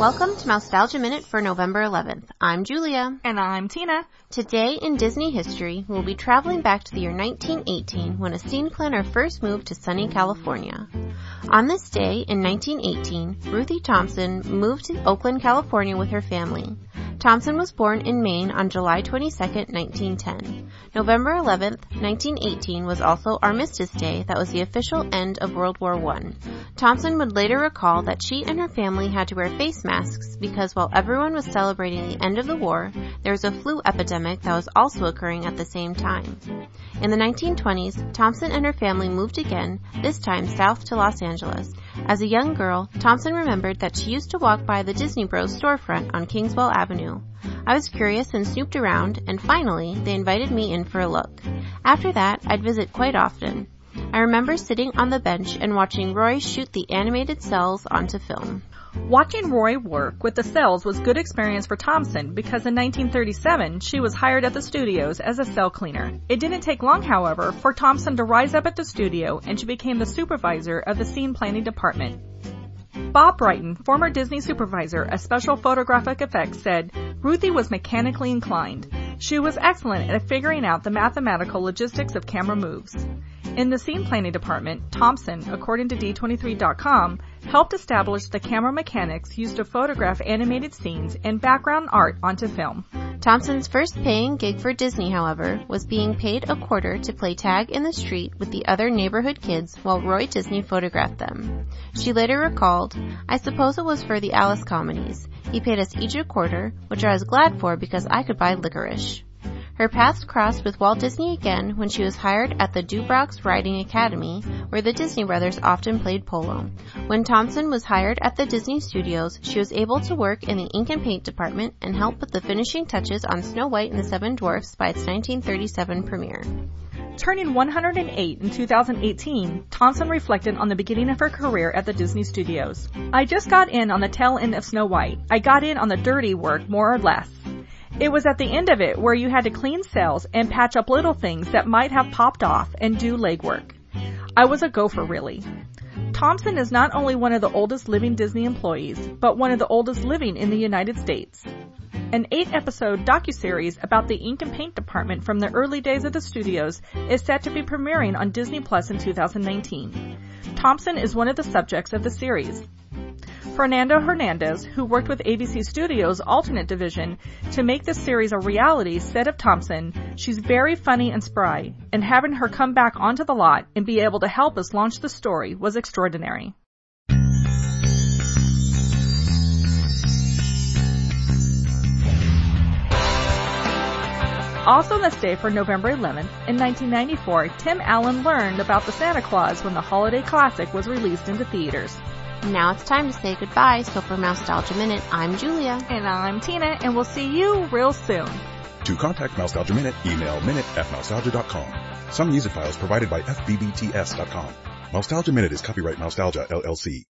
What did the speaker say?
Welcome to Mousetalgia Minute for November 11th. I'm Julia. And I'm Tina. Today in Disney history, we'll be traveling back to the year 1918 when a scene planner first moved to sunny California. On this day in 1918, Ruthie Tompson moved to Oakland, California with her family. Tompson was born in Maine on July 22, 1910. November 11, 1918 was also Armistice Day that was the official end of World War I. Tompson would later recall that she and her family had to wear face masks because while everyone was celebrating the end of the war, there was a flu epidemic that was also occurring at the same time. In the 1920s, Tompson and her family moved again, this time south to Los Angeles. As a young girl, Tompson remembered that she used to walk by the Disney Bros storefront on Kingswell Avenue. I was curious and snooped around, and finally, they invited me in for a look. After that, I'd visit quite often. I remember sitting on the bench and watching Roy shoot the animated cells onto film. Watching Roy work with the cells was good experience for Tompson because in 1937 she was hired at the studios as a cell cleaner. It didn't take long, however, for Tompson to rise up at the studio and she became the supervisor of the scene planning department. Bob Brighton, former Disney supervisor of special photographic effects, said, "Ruthie was mechanically inclined. She was excellent at figuring out the mathematical logistics of camera moves." In the scene planning department, Tompson, according to D23.com, helped establish the camera mechanics used to photograph animated scenes and background art onto film. Tompson's first paying gig for Disney, however, was being paid a quarter to play tag in the street with the other neighborhood kids while Roy Disney photographed them. She later recalled, "I suppose it was for the Alice comedies. He paid us each a quarter, which I was glad for because I could buy licorice." Her paths crossed with Walt Disney again when she was hired at the Dubrox Riding Academy, where the Disney brothers often played polo. When Tompson was hired at the Disney Studios, she was able to work in the ink and paint department and help put the finishing touches on Snow White and the Seven Dwarfs by its 1937 premiere. Turning 108 in 2018, Tompson reflected on the beginning of her career at the Disney Studios. "I just got in on the tail end of Snow White. I got in on the dirty work, more or less. It was at the end of it where you had to clean cells and patch up little things that might have popped off and do legwork. I was a gopher, really." Tompson is not only one of the oldest living Disney employees, but one of the oldest living in the United States. An 8-episode docuseries about the ink and paint department from the early days of the studios is set to be premiering on Disney Plus in 2019. Tompson is one of the subjects of the series. Fernando Hernandez, who worked with ABC Studios' alternate division to make this series a reality, said of Tompson, "She's very funny and spry, and having her come back onto the lot and be able to help us launch the story was extraordinary." Also on this day for November 11th, in 1994, Tim Allen learned about The Santa Clause when the holiday classic was released into theaters. Now it's time to say goodbye, so for Mousetalgia Minute, I'm Julia. And I'm Tina, and we'll see you real soon. To contact Mousetalgia Minute, email minute@mousetalgia.com. Some music files provided by fbbts.com. Mousetalgia Minute is copyright Mousetalgia LLC.